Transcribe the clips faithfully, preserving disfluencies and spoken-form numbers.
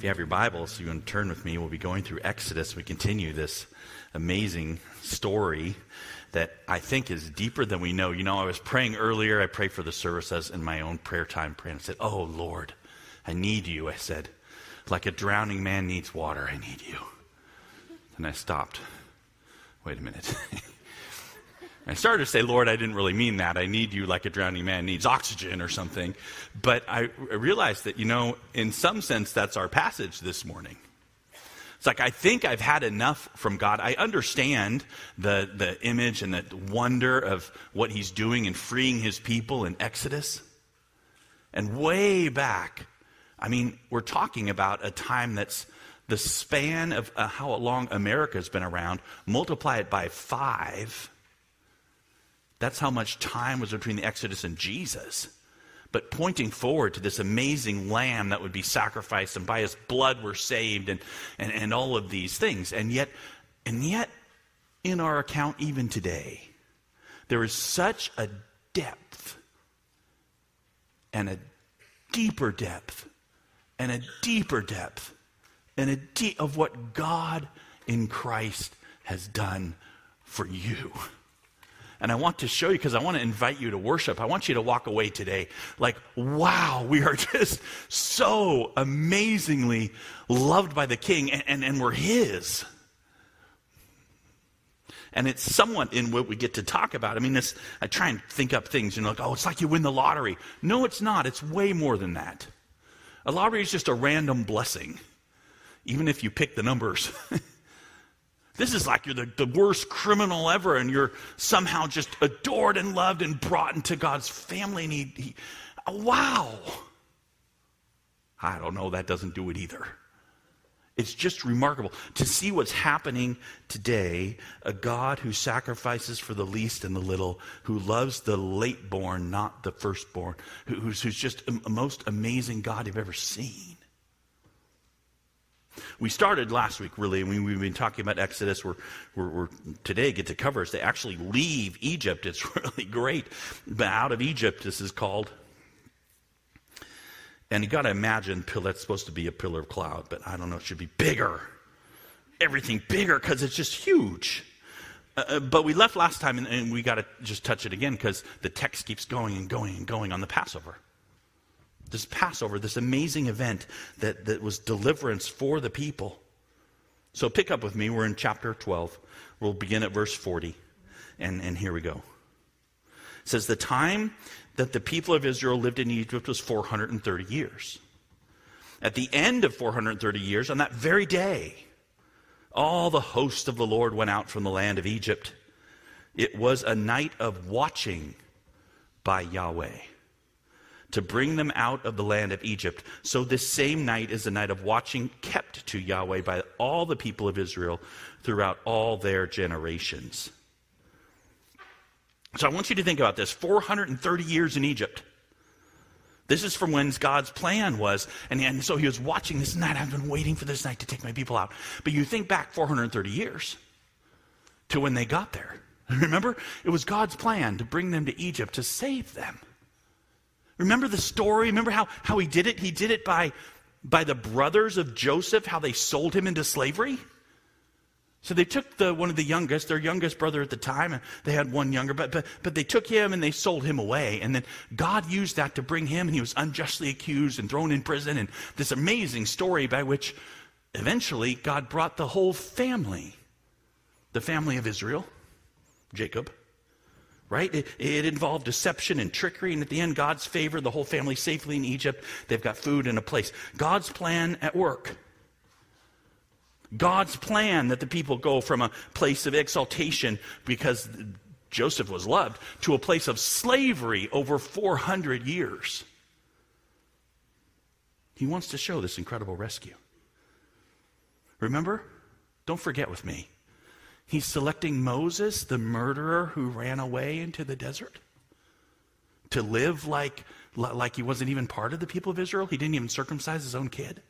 If you have your Bibles, you can turn with me. We'll be going through Exodus. We continue this amazing story that I think is deeper than we know. You know, I was praying earlier. I prayed for the services in my own prayer time. Praying, I said, oh, Lord, I need you. I said, like a drowning man needs water, I need you. Then I stopped. Wait a minute. I started to say, Lord, I didn't really mean that. I need you like a drowning man needs oxygen or something. But I realized that, you know, in some sense, that's our passage this morning. It's like, I think I've had enough from God. I understand the, the image and the wonder of what he's doing in freeing his people in Exodus. And way back, I mean, we're talking about a time that's the span of uh, how long America's been around. Multiply it by five. That's how much time was between the Exodus and Jesus. But pointing forward to this amazing lamb that would be sacrificed, and by his blood we're saved, and, and, and all of these things. And yet, and yet, in our account even today, there is such a depth, and a deeper depth, and a deeper depth, and a deep of what God in Christ has done for you. And I want to show you, because I want to invite you to worship. I want you to walk away today like, wow, we are just so amazingly loved by the King, and, and, and we're his. And it's somewhat in what we get to talk about. I mean, this, I try and think up things, you know, like, oh, it's like you win the lottery. No, it's not. It's way more than that. A lottery is just a random blessing, even if you pick the numbers. This is like you're the, the worst criminal ever, and you're somehow just adored and loved and brought into God's family. And he, he, wow. I don't know. That doesn't do it either. It's just remarkable to see what's happening today. A God who sacrifices for the least and the little, who loves the late born, not the firstborn, who, who's, who's just the most amazing God you've ever seen. We started last week, really, and we, we've been talking about Exodus. We're, we're, we're today get to cover is they actually leave Egypt. It's really great. But out of Egypt, this is called. And you got to imagine that's supposed to be a pillar of cloud, but I don't know. It should be bigger. Everything bigger, because it's just huge. Uh, but we left last time, and, and we got to just touch it again, because the text keeps going and going and going on the Passover. This Passover, this amazing event that, that was deliverance for the people. So pick up with me. We're in chapter twelve. We'll begin at verse forty. And, and here we go. It says, the time that the people of Israel lived in Egypt was four hundred thirty years. At the end of four hundred thirty years, on that very day, all the host of the Lord went out from the land of Egypt. It was a night of watching by Yahweh, to bring them out of the land of Egypt. So this same night is the night of watching kept to Yahweh by all the people of Israel throughout all their generations. So I want you to think about this. four hundred thirty years in Egypt. This is from when God's plan was. And, and so he was watching this night. I've been waiting for this night to take my people out. But you think back four hundred thirty years to when they got there. Remember? It was God's plan to bring them to Egypt to save them. Remember the story? Remember how, how he did it? He did it by, by the brothers of Joseph, how they sold him into slavery. So they took the one of the youngest, their youngest brother at the time, and they had one younger, but, but, but they took him and they sold him away. And then God used that to bring him, and he was unjustly accused and thrown in prison. And this amazing story by which eventually God brought the whole family, the family of Israel, Jacob. Right? It, it involved deception and trickery, and at the end, God's favor, the whole family safely in Egypt. They've got food and a place. God's plan at work. God's plan that the people go from a place of exaltation because Joseph was loved to a place of slavery over four hundred years. He wants to show this incredible rescue. Remember? Don't forget with me. He's selecting Moses, the murderer who ran away into the desert, to live like, like he wasn't even part of the people of Israel. He didn't even circumcise his own kid.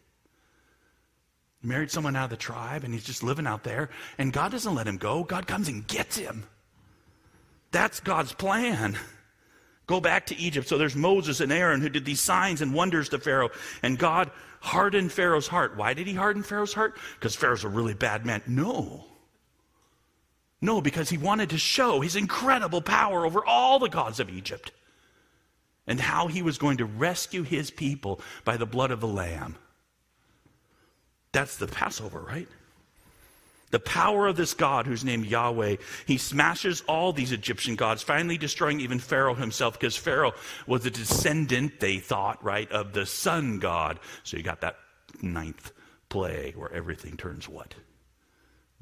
He married someone out of the tribe, and he's just living out there. And God doesn't let him go. God comes and gets him. That's God's plan. Go back to Egypt. So there's Moses and Aaron who did these signs and wonders to Pharaoh. And God hardened Pharaoh's heart. Why did he harden Pharaoh's heart? Because Pharaoh's a really bad man. No. No, because he wanted to show his incredible power over all the gods of Egypt and how he was going to rescue his people by the blood of the Lamb. That's the Passover, right? The power of this God who's named Yahweh. He smashes all these Egyptian gods, finally destroying even Pharaoh himself, because Pharaoh was a descendant, they thought, right, of the sun god. So you got that ninth plague where everything turns what?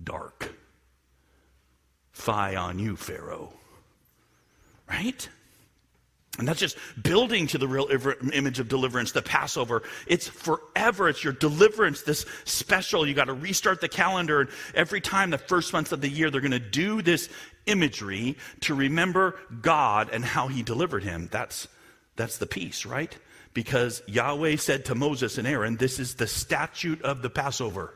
Dark. Fie on you, Pharaoh. Right? And that's just building to the real image of deliverance, the Passover. It's forever. It's your deliverance, this special. You got to restart the calendar. And every time the first month of the year, they're going to do this imagery to remember God and how he delivered him. That's, that's the piece, right? Because Yahweh said to Moses and Aaron, this is the statute of the Passover.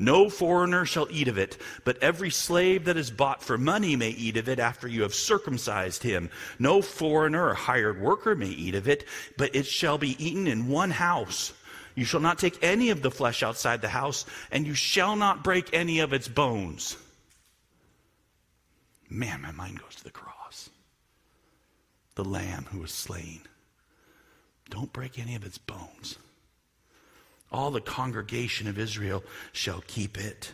No foreigner shall eat of it, but every slave that is bought for money may eat of it after you have circumcised him. No foreigner or hired worker may eat of it, but it shall be eaten in one house. You shall not take any of the flesh outside the house, and you shall not break any of its bones. Man, my mind goes to the cross. The Lamb who was slain. Don't break any of its bones. All the congregation of Israel shall keep it.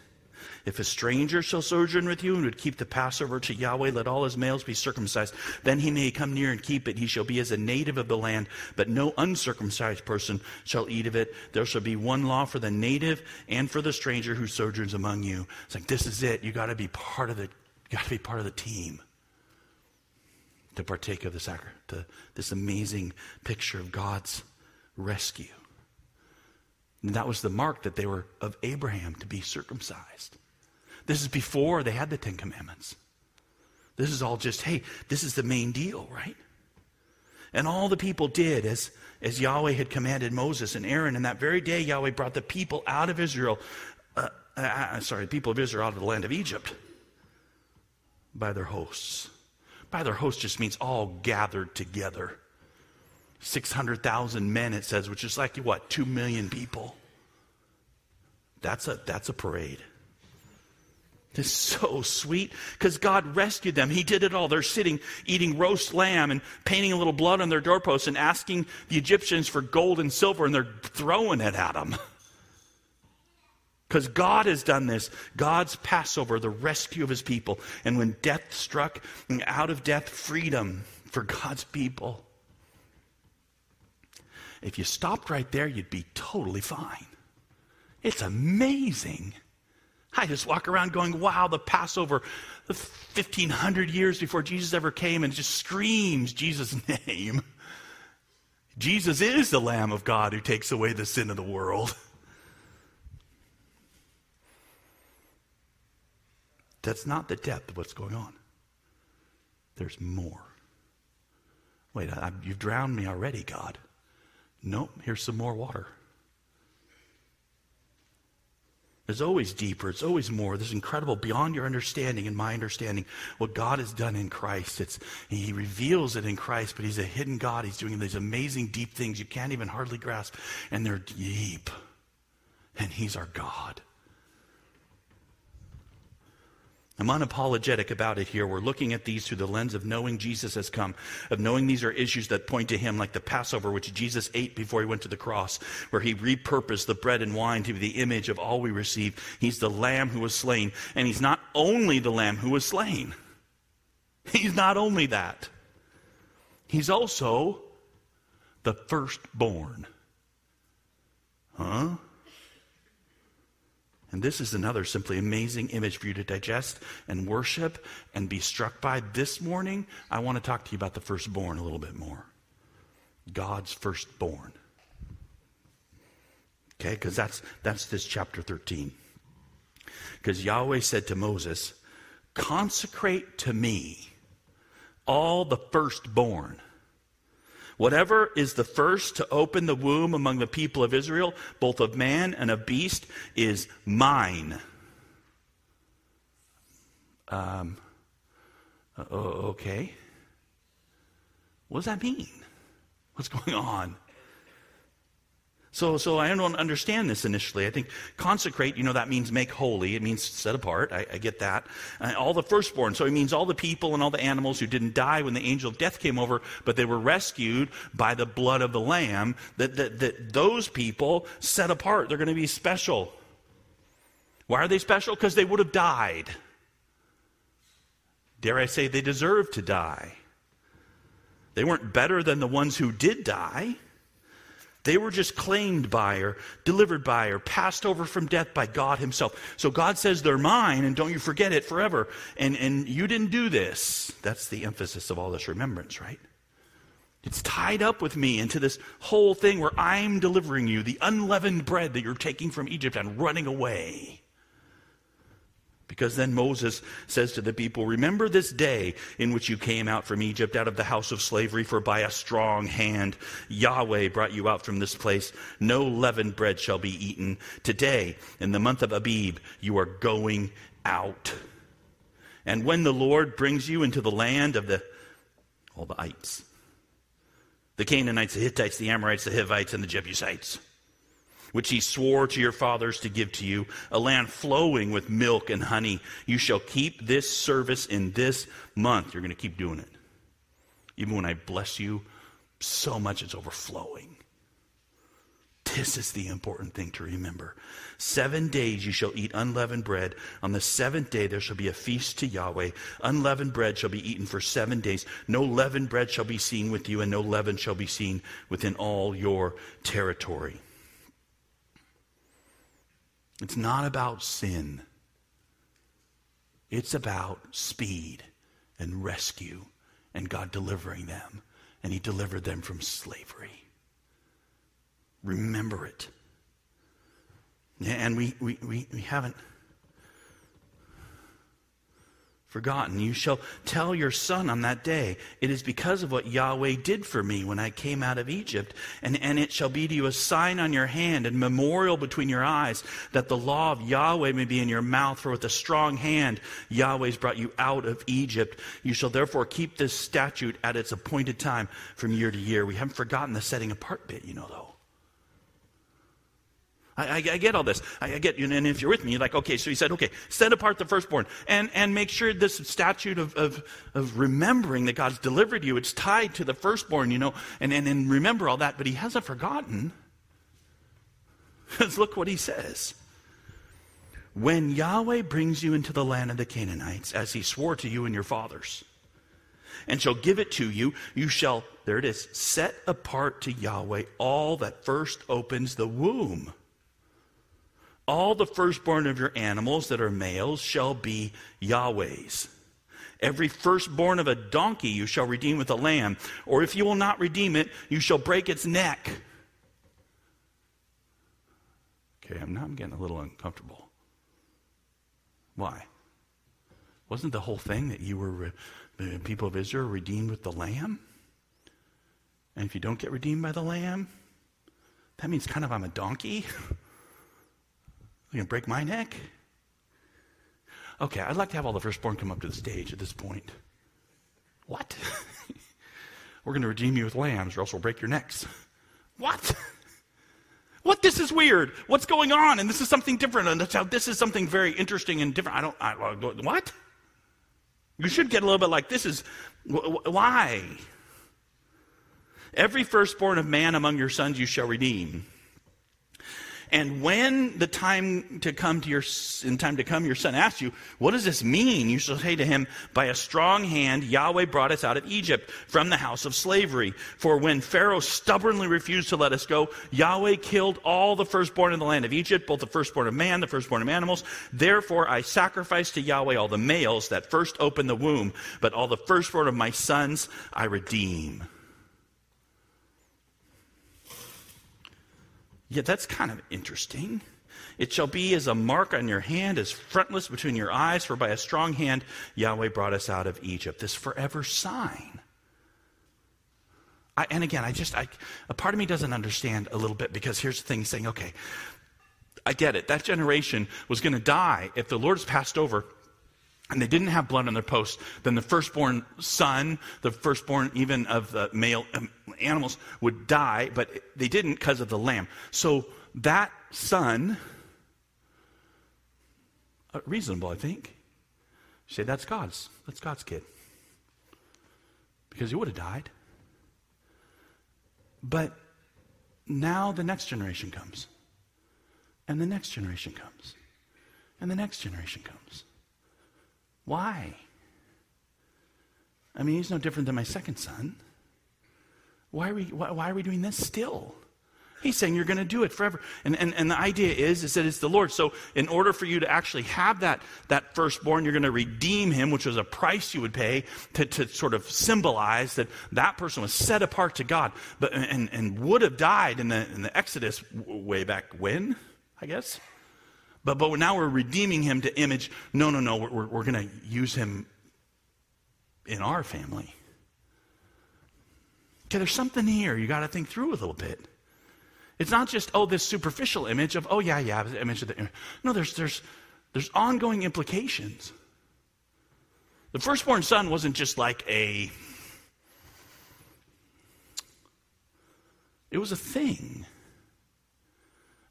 If a stranger shall sojourn with you and would keep the Passover to Yahweh, let all his males be circumcised. Then he may come near and keep it. He shall be as a native of the land, but no uncircumcised person shall eat of it. There shall be one law for the native and for the stranger who sojourns among you. It's like, this is it. You got to be part of the. You got to be part of the team to partake of the sacrament, to this amazing picture of God's rescue. And that was the mark that they were of Abraham, to be circumcised. This is before they had the Ten Commandments. This is all just, hey, this is the main deal, right? And all the people did as, as Yahweh had commanded Moses and Aaron. And that very day, Yahweh brought the people out of Israel, uh, uh, sorry, the people of Israel out of the land of Egypt by their hosts. By their hosts just means all gathered together. six hundred thousand men, it says, which is like, what, two million people. That's a, that's a parade. This is so sweet because God rescued them. He did it all. They're sitting, eating roast lamb and painting a little blood on their doorposts and asking the Egyptians for gold and silver, and they're throwing it at them. Because God has done this. God's Passover, the rescue of his people. And when death struck, and out of death, freedom for God's people. If you stopped right there, you'd be totally fine. It's amazing. I just walk around going, wow, the Passover, the fifteen hundred years before Jesus ever came, and it just screams Jesus' name. Jesus is the Lamb of God who takes away the sin of the world. That's not the depth of what's going on. There's more. Wait, I, you've drowned me already, God. Nope, here's some more water. There's always deeper. It's always more. There's incredible beyond your understanding and my understanding what God has done in Christ. It's, he reveals it in Christ, but he's a hidden God. He's doing these amazing deep things you can't even hardly grasp, and they're deep. And he's our God. I'm unapologetic about it here. We're looking at these through the lens of knowing Jesus has come, of knowing these are issues that point to him, like the Passover, which Jesus ate before he went to the cross, where he repurposed the bread and wine to be the image of all we receive. He's the Lamb who was slain, and he's not only the Lamb who was slain. He's not only that. He's also the firstborn. Huh? And this is another simply amazing image for you to digest and worship and be struck by. This morning, I want to talk to you about the firstborn a little bit more. God's firstborn. Okay, because that's, that's this chapter thirteen. Because Yahweh said to Moses, consecrate to me all the firstborn. Whatever is the first to open the womb among the people of Israel, both of man and of beast, is mine. Um, okay. What does that mean? What's going on? So, so I don't understand this initially. I think consecrate, you know, that means make holy. It means set apart. I, I get that. Uh, all the firstborn. So it means all the people and all the animals who didn't die when the angel of death came over, but they were rescued by the blood of the Lamb, that, that, that those people set apart. They're going to be special. Why are they special? Because they would have died. Dare I say they deserve to die. They weren't better than the ones who did die. They were just claimed by or delivered by or passed over from death by God himself. So God says they're mine, and don't you forget it forever. And and you didn't do this. That's the emphasis of all this remembrance, right? It's tied up with me into this whole thing where I'm delivering you the unleavened bread that you're taking from Egypt and running away. Because then Moses says to the people, remember this day in which you came out from Egypt, out of the house of slavery, for by a strong hand Yahweh brought you out from this place. No leavened bread shall be eaten. Today, in the month of Abib, you are going out. And when the Lord brings you into the land of the, all the ites, the Canaanites, the Hittites, the Amorites, the Hivites, and the Jebusites, which he swore to your fathers to give to you, a land flowing with milk and honey. You shall keep this service in this month. You're going to keep doing it. Even when I bless you, so much it's overflowing. This is the important thing to remember. Seven days you shall eat unleavened bread. On the seventh day there shall be a feast to Yahweh. Unleavened bread shall be eaten for seven days. No leavened bread shall be seen with you, and no leaven shall be seen within all your territory. It's not about sin. It's about speed and rescue and God delivering them. And he delivered them from slavery. Remember it. And we, we, we, we haven't forgotten. You shall tell your son on that day, it is because of what Yahweh did for me when I came out of Egypt, and, and it shall be to you a sign on your hand and memorial between your eyes, that the law of Yahweh may be in your mouth, for with a strong hand Yahweh's brought you out of Egypt. You shall therefore keep this statute at its appointed time from year to year. We haven't forgotten the setting apart bit, you know, though. I, I, I get all this. I, I get, and if you're with me, you're like, okay, so he said, okay, set apart the firstborn and, and make sure this statute of, of, of remembering that God's delivered you, it's tied to the firstborn, you know, and, and, and remember all that, but he hasn't forgotten. Because look what he says. When Yahweh brings you into the land of the Canaanites, as he swore to you and your fathers, and shall give it to you, you shall, there it is, set apart to Yahweh all that first opens the womb. All the firstborn of your animals that are males shall be Yahweh's. Every firstborn of a donkey you shall redeem with a lamb, or if you will not redeem it, you shall break its neck. Okay, I'm now I'm getting a little uncomfortable. Why? Wasn't the whole thing that you were, the people of Israel, redeemed with the lamb? And if you don't get redeemed by the lamb, that means kind of I'm a donkey. You're going to break my neck? Okay, I'd like to have all the firstborn come up to the stage at this point. What? We're going to redeem you with lambs, or else we'll break your necks. What? What? This is weird. What's going on? And this is something different. And that's how this is something very interesting and different. I don't, I, what? You should get a little bit like, this is, wh- wh- why? Every firstborn of man among your sons you shall redeem. And when the time to come to your in time to come, your son asks you, what does this mean? You shall say to him, by a strong hand, Yahweh brought us out of Egypt from the house of slavery. For when Pharaoh stubbornly refused to let us go, Yahweh killed all the firstborn in the land of Egypt, both the firstborn of man, the firstborn of animals. Therefore, I sacrificed to Yahweh all the males that first opened the womb, but all the firstborn of my sons I redeem. Yeah, that's kind of interesting. It shall be as a mark on your hand, as frontless between your eyes, for by a strong hand Yahweh brought us out of Egypt. This forever sign. I, and again, I just, I, a part of me doesn't understand a little bit, because here's the thing, saying, okay, I get it. That generation was going to die if the Lord's passed over and they didn't have blood on their posts, then the firstborn son, the firstborn even of the male animals, would die, but they didn't because of the lamb. So that son, reasonable, I think, say that's God's. That's God's kid. Because he would have died. But now the next generation comes. And the next generation comes. And the next generation comes. Why? I mean, he's no different than my second son. Why are we, why, why are we doing this still? He's saying you're going to do it forever. And, and, and the idea is, is that it's the Lord. So in order for you to actually have that, that firstborn, you're going to redeem him, which was a price you would pay to, to sort of symbolize that that person was set apart to God, but and, and would have died in the, in the Exodus way back when, I guess. But but now we're redeeming him to image. No, no, no, we're, we're going to use him in our family. Okay, there's something here you got to think through a little bit. It's not just, oh, this superficial image of, oh, yeah, yeah, image of the image. No, there's, there's, there's ongoing implications. The firstborn son wasn't just like a, it was a thing.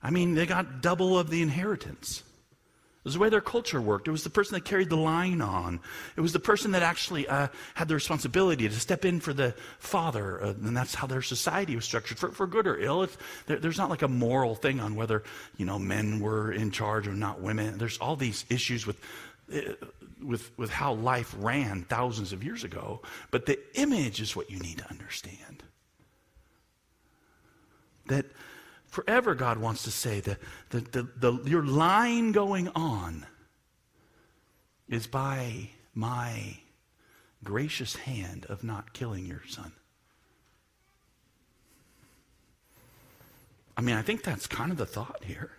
I mean, they got double of the inheritance. It was the way their culture worked. It was the person that carried the line on. It was the person that actually uh, had the responsibility to step in for the father. Uh, and that's how their society was structured. For, for good or ill, it's, there, there's not like a moral thing on whether, you know, men were in charge or not women. There's all these issues with, uh, with, with how life ran thousands of years ago. But the image is what you need to understand. That forever, God wants to say that the, the, the, your line going on is by my gracious hand of not killing your son. I mean, I think that's kind of the thought here.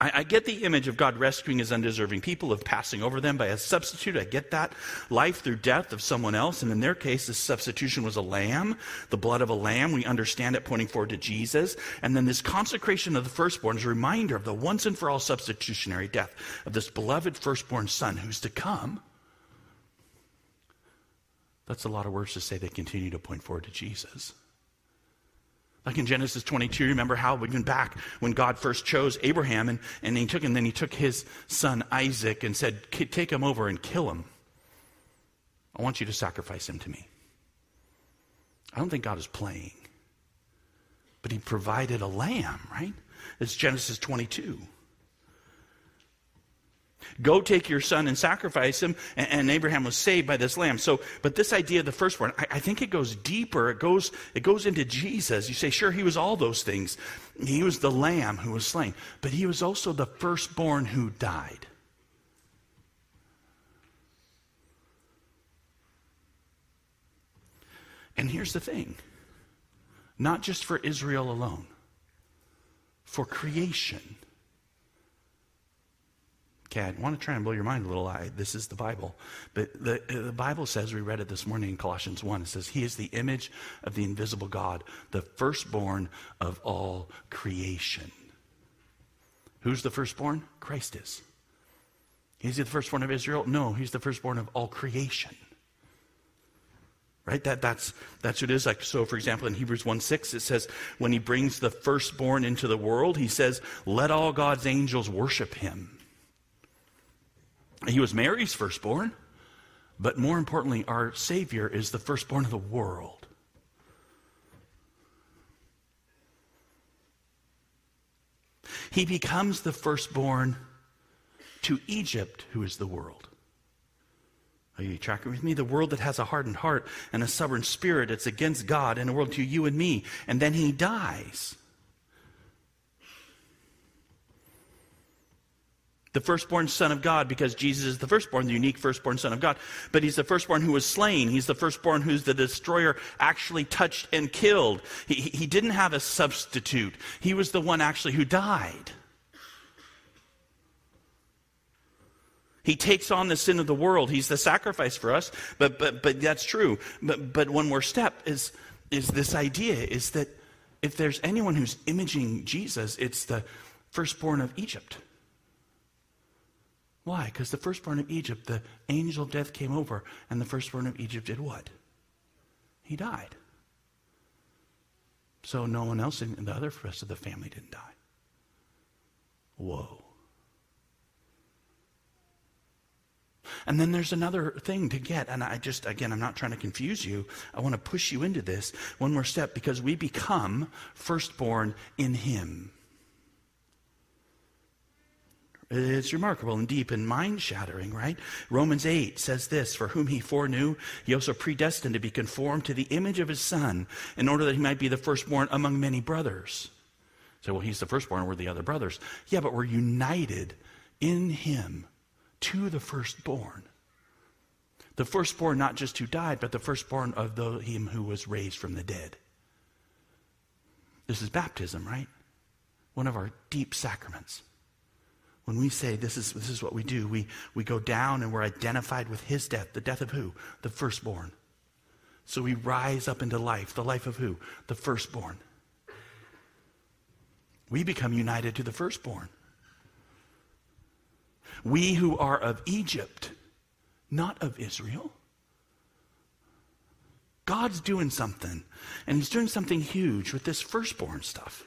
I, I get the image of God rescuing his undeserving people, of passing over them by a substitute. I get that. Life through death of someone else. And in their case, this substitution was a lamb, the blood of a lamb. We understand it pointing forward to Jesus. And then this consecration of the firstborn is a reminder of the once and for all substitutionary death of this beloved firstborn son who's to come. That's a lot of words to say they continue to point forward to Jesus. Like in Genesis twenty-two, remember how even back when God first chose Abraham and, and he took and then he took his son Isaac and said, take him over and kill him. I want you to sacrifice him to me. I don't think God is playing. But he provided a lamb, right? It's Genesis twenty-two. Go take your son and sacrifice him, and, and Abraham was saved by this lamb. So, but this idea of the firstborn, I, I think it goes deeper. It goes, it goes into Jesus. You say, sure, he was all those things. He was the lamb who was slain, but he was also the firstborn who died. And here's the thing, not just for Israel alone, for creation. Okay, I want to try and blow your mind a little. I, this is the Bible. But the, the Bible says, we read it this morning in Colossians one, it says, he is the image of the invisible God, the firstborn of all creation. Who's the firstborn? Christ is. Is he the firstborn of Israel? No, he's the firstborn of all creation. Right? That, that's, that's what it is. Like, so for example, in Hebrews one six, it says, when he brings the firstborn into the world, he says, let all God's angels worship him. He was Mary's firstborn, but more importantly, our Savior is the firstborn of the world. He becomes the firstborn to Egypt, who is the world. Are you tracking with me? The world that has a hardened heart and a stubborn spirit, it's against God and a world to you and me, and then he dies. The firstborn son of God, because Jesus is the firstborn, the unique firstborn son of God. But he's the firstborn who was slain. He's the firstborn who's the destroyer actually touched and killed. He, he didn't have a substitute. He was the one actually who died. He takes on the sin of the world. He's the sacrifice for us. But but but that's true. But but one more step is is this idea is that if there's anyone who's imaging Jesus, it's the firstborn of Egypt. Why? Because the firstborn of Egypt, the angel of death came over, and the firstborn of Egypt did what? He died. So no one else in the other rest of the family didn't die. Whoa. And then there's another thing to get, and I just, again, I'm not trying to confuse you. I want to push you into this one more step, because we become firstborn in him. It's remarkable and deep and mind-shattering, right? Romans eight says this, "For whom he foreknew, he also predestined to be conformed to the image of his Son, in order that he might be the firstborn among many brothers." So, well, he's the firstborn, we're the other brothers. Yeah, but we're united in him to the firstborn. The firstborn not just who died, but the firstborn of the, him who was raised from the dead. This is baptism, right? One of our deep sacraments. When we say this is this is what we do, we, we go down and we're identified with his death. The death of who? The firstborn. So we rise up into life. The life of who? The firstborn. We become united to the firstborn. We who are of Egypt, not of Israel. God's doing something, and he's doing something huge with this firstborn stuff.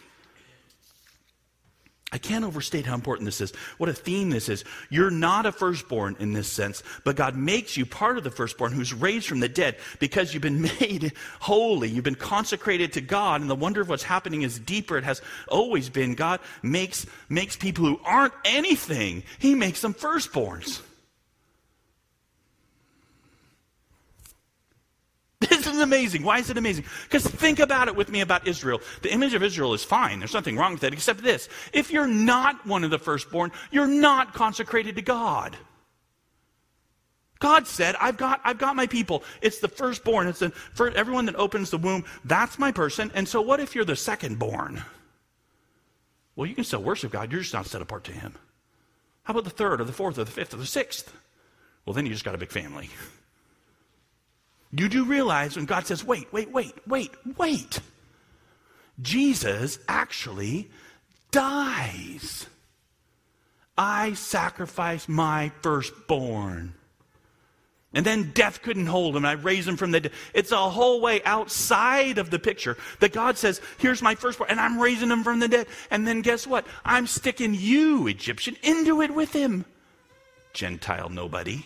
I can't overstate how important this is. What a theme this is. You're not a firstborn in this sense, but God makes you part of the firstborn who's raised from the dead, because you've been made holy. You've been consecrated to God, and the wonder of what's happening is deeper. It has always been. God makes, makes people who aren't anything. He makes them firstborns. This is amazing. Why is it amazing? Because think about it with me about Israel. The image of Israel is fine. There's nothing wrong with it, except this. If you're not one of the firstborn, you're not consecrated to God. God said, I've got, I've got my people. It's the firstborn. It's the, for everyone that opens the womb, that's my person. And so what if you're the secondborn? Well, you can still worship God. You're just not set apart to him. How about the third or the fourth or the fifth or the sixth? Well, then you just got a big family. You do realize when God says, wait, wait, wait, wait, wait. Jesus actually dies. I sacrifice my firstborn. And then death couldn't hold him, and I raise him from the dead. It's a whole way outside of the picture that God says, here's my firstborn, and I'm raising him from the dead. And then guess what? I'm sticking you, Egyptian, into it with him. Gentile nobody.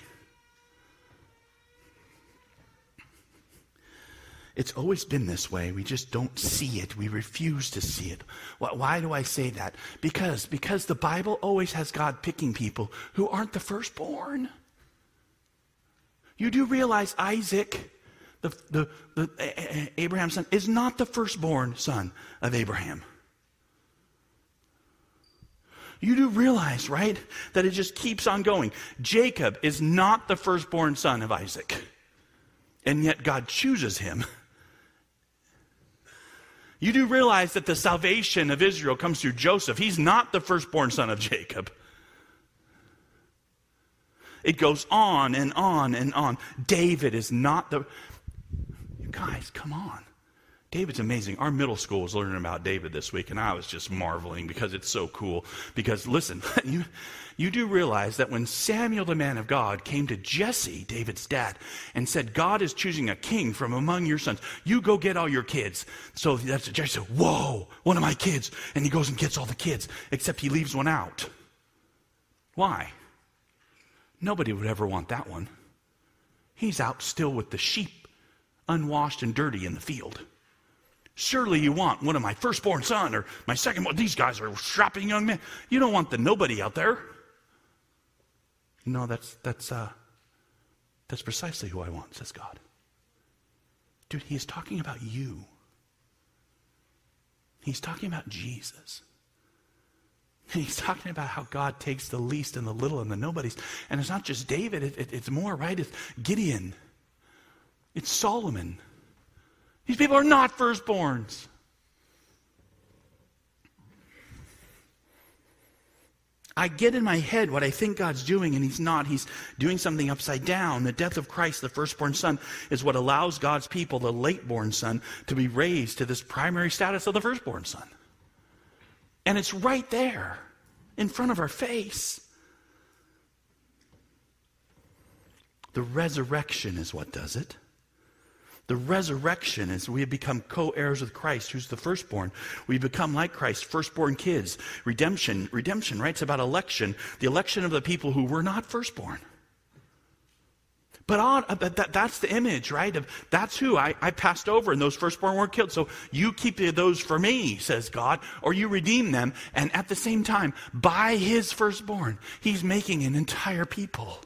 It's always been this way. We just don't see it. We refuse to see it. Why, why do I say that? Because, because the Bible always has God picking people who aren't the firstborn. You do realize Isaac, the, the, the Abraham's son, is not the firstborn son of Abraham. You do realize, right, that it just keeps on going. Jacob is not the firstborn son of Isaac, and yet God chooses him. You do realize that the salvation of Israel comes through Joseph. He's not the firstborn son of Jacob. It goes on and on and on. David is not the... You guys, come on. David's amazing. Our middle school was learning about David this week, and I was just marveling because it's so cool. Because, listen, you, you do realize that when Samuel, the man of God, came to Jesse, David's dad, and said, God is choosing a king from among your sons. You go get all your kids. So that's what Jesse said, whoa, one of my kids. And he goes and gets all the kids, except he leaves one out. Why? Nobody would ever want that one. He's out still with the sheep, unwashed and dirty in the field. Surely you want one of my firstborn son or my secondborn. These guys are strapping young men. You don't want the nobody out there. No, that's that's uh, that's precisely who I want, says God. Dude, he is talking about you. He's talking about Jesus. And he's talking about how God takes the least and the little and the nobodies. And it's not just David. It, it, it's more, right? It's Gideon. It's Solomon. These people are not firstborns. I get in my head what I think God's doing, and he's not. He's doing something upside down. The death of Christ, the firstborn son, is what allows God's people, the lateborn son, to be raised to this primary status of the firstborn son. And it's right there in front of our face. The resurrection is what does it. The resurrection is we have become co-heirs with Christ, who's the firstborn. We become like Christ, firstborn kids. Redemption, redemption, right? It's about election, the election of the people who were not firstborn. But on, that, that's the image, right? Of, that's who I, I passed over, and those firstborn were killed. So you keep those for me, says God, or you redeem them. And at the same time, by his firstborn, he's making an entire people.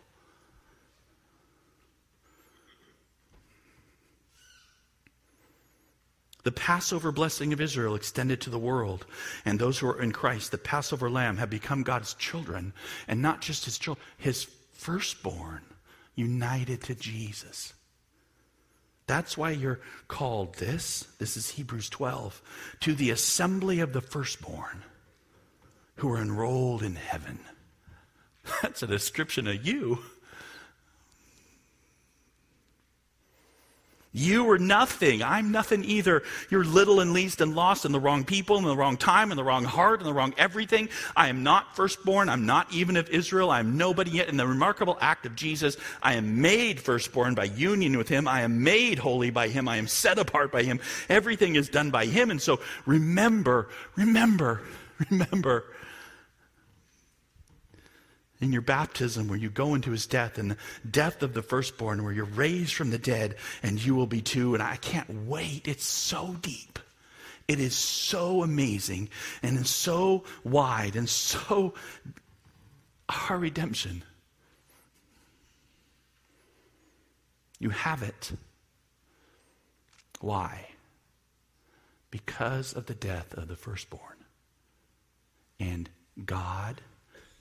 The Passover blessing of Israel extended to the world, and those who are in Christ, the Passover lamb, have become God's children, and not just his children, his firstborn, united to Jesus. That's why you're called this. This is Hebrews twelve. To the assembly of the firstborn who are enrolled in heaven. That's a description of you. You were nothing. I'm nothing either. You're little and least and lost, and the wrong people, and the wrong time, and the wrong heart, and the wrong everything. I am not firstborn. I'm not even of Israel. I am nobody yet. In the remarkable act of Jesus, I am made firstborn by union with him. I am made holy by him. I am set apart by him. Everything is done by him. And so remember, remember, remember. In your baptism, where you go into his death, and the death of the firstborn, where you're raised from the dead, and you will be too. And I can't wait. It's so deep. It is so amazing, and it's so wide, and so our redemption. You have it. Why? Because of the death of the firstborn. And God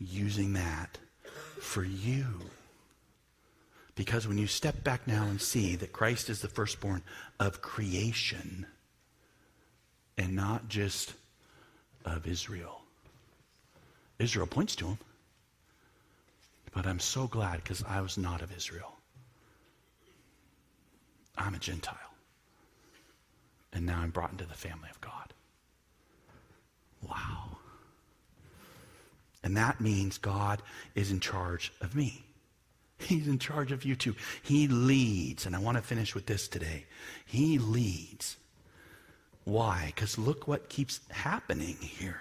using that for you. Because when you step back now and see that Christ is the firstborn of creation and not just of Israel. Israel points to him. But I'm so glad, because I was not of Israel. I'm a Gentile. And now I'm brought into the family of God. Wow. And that means God is in charge of me. He's in charge of you too. He leads. And I want to finish with this today. He leads. Why? Because look what keeps happening here.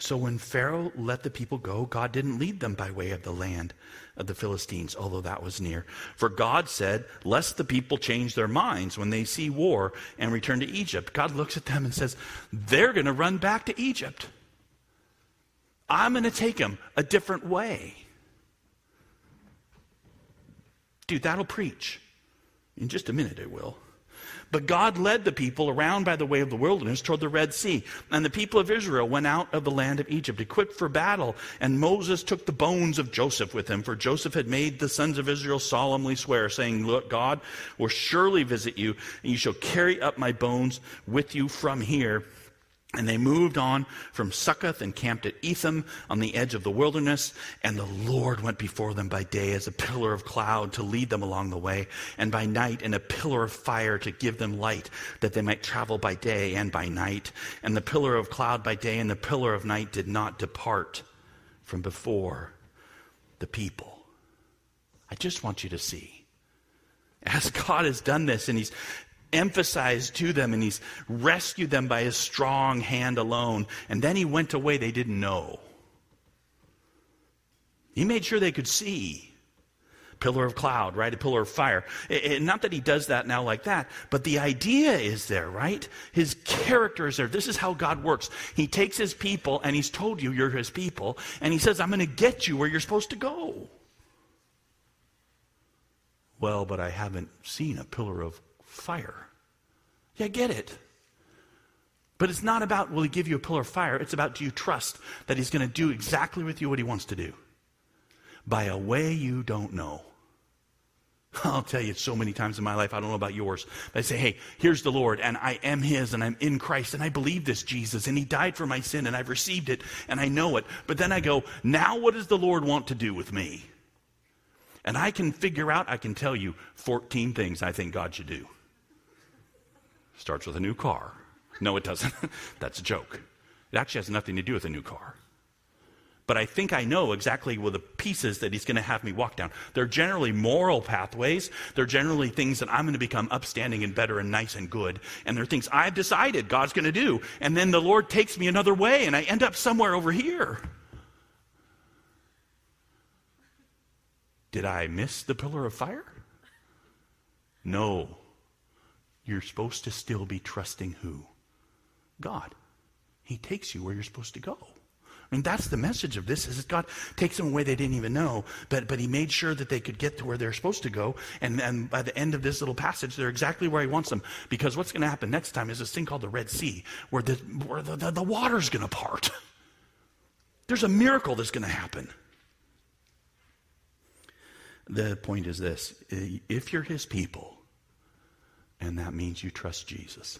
So when Pharaoh let the people go, God didn't lead them by way of the land of the Philistines, although that was near. For God said, lest the people change their minds when they see war and return to Egypt. God looks at them and says, they're going to run back to Egypt. I'm going to take him a different way. Dude, that'll preach. In just a minute it will. But God led the people around by the way of the wilderness toward the Red Sea. And the people of Israel went out of the land of Egypt, equipped for battle. And Moses took the bones of Joseph with him, for Joseph had made the sons of Israel solemnly swear, saying, look, God will surely visit you, and you shall carry up my bones with you from here. And they moved on from Succoth and camped at Etham on the edge of the wilderness. And the Lord went before them by day as a pillar of cloud to lead them along the way, and by night in a pillar of fire to give them light, that they might travel by day and by night. And the pillar of cloud by day and the pillar of night did not depart from before the people. I just want you to see, as God has done this, and he's emphasized to them, and he's rescued them by his strong hand alone, and then he went away. They didn't know. He made sure they could see. Pillar of cloud, right? A pillar of fire. It, it, not that he does that now like that, but the idea is there, right? His character is there. This is how God works. He takes his people, and he's told you you're his people, and he says, I'm going to get you where you're supposed to go. Well, but I haven't seen a pillar of fire. Yeah, I get it. But it's not about will he give you a pillar of fire. It's about, do you trust that he's going to do exactly with you what he wants to do? By a way you don't know. I'll tell you, so many times in my life, I don't know about yours, but I say, hey, here's the Lord, and I am his, and I'm in Christ, and I believe this Jesus, and he died for my sin, and I've received it, and I know it. But then I go, now what does the Lord want to do with me? And I can figure out, I can tell you fourteen things I think God should do. Starts with a new car. No, it doesn't. That's a joke. It actually has nothing to do with a new car. but I think I know exactly what the pieces that he's going to have me walk down. They're generally moral pathways. They're generally things that I'm going to become upstanding and better and nice and good. And they're things I've decided God's going to do. And then the Lord takes me another way, and I end up somewhere over here. Did I miss the pillar of fire? No. You're supposed to still be trusting who? God. He takes you where you're supposed to go. I mean, that's the message of this, is that God takes them away they didn't even know, but but he made sure that they could get to where they're supposed to go, and, and by the end of this little passage, they're exactly where he wants them, because what's going to happen next time is this thing called the Red Sea, where the, where the, the, the water's going to part. There's a miracle that's going to happen. The point is this: if you're his people, and that means you trust Jesus,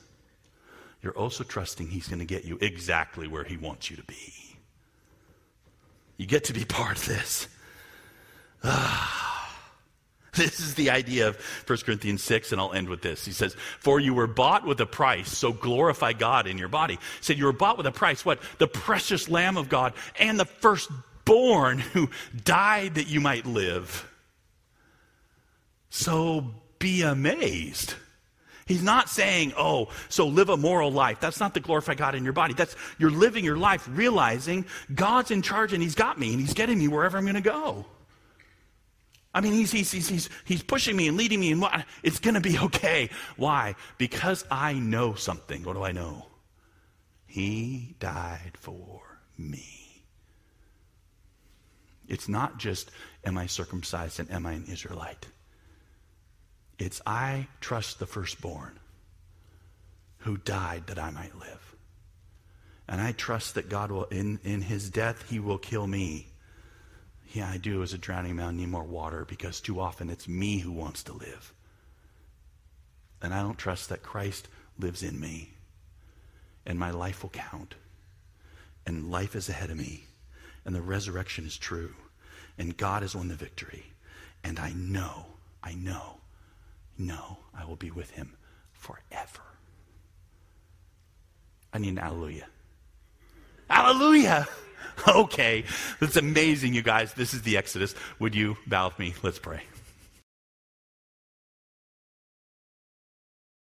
you're also trusting he's going to get you exactly where he wants you to be. You get to be part of this. Ah, this is the idea of First Corinthians six, and I'll end with this. He says, for you were bought with a price, so glorify God in your body. He said, you were bought with a price, what? The precious Lamb of God and the firstborn who died that you might live. So be amazed. He's not saying, oh, so live a moral life. That's not the glorify God in your body. That's you're living your life realizing God's in charge and he's got me and he's getting me wherever I'm going to go. I mean, he's, he's, he's, he's, he's pushing me and leading me, and it's going to be okay. Why? Because I know something. What do I know? He died for me. It's not just, am I circumcised and am I an Israelite? It's I trust the firstborn who died that I might live. And I trust that God will, in, in his death, he will kill me. Yeah, I do, as a drowning man, need more water, because too often it's me who wants to live. And I don't trust that Christ lives in me. And my life will count. And life is ahead of me. And the resurrection is true. And God has won the victory. And I know, I know, No, I will be with him forever. I need an hallelujah. Hallelujah! Okay, that's amazing, you guys. This is the Exodus. Would you bow with me? Let's pray.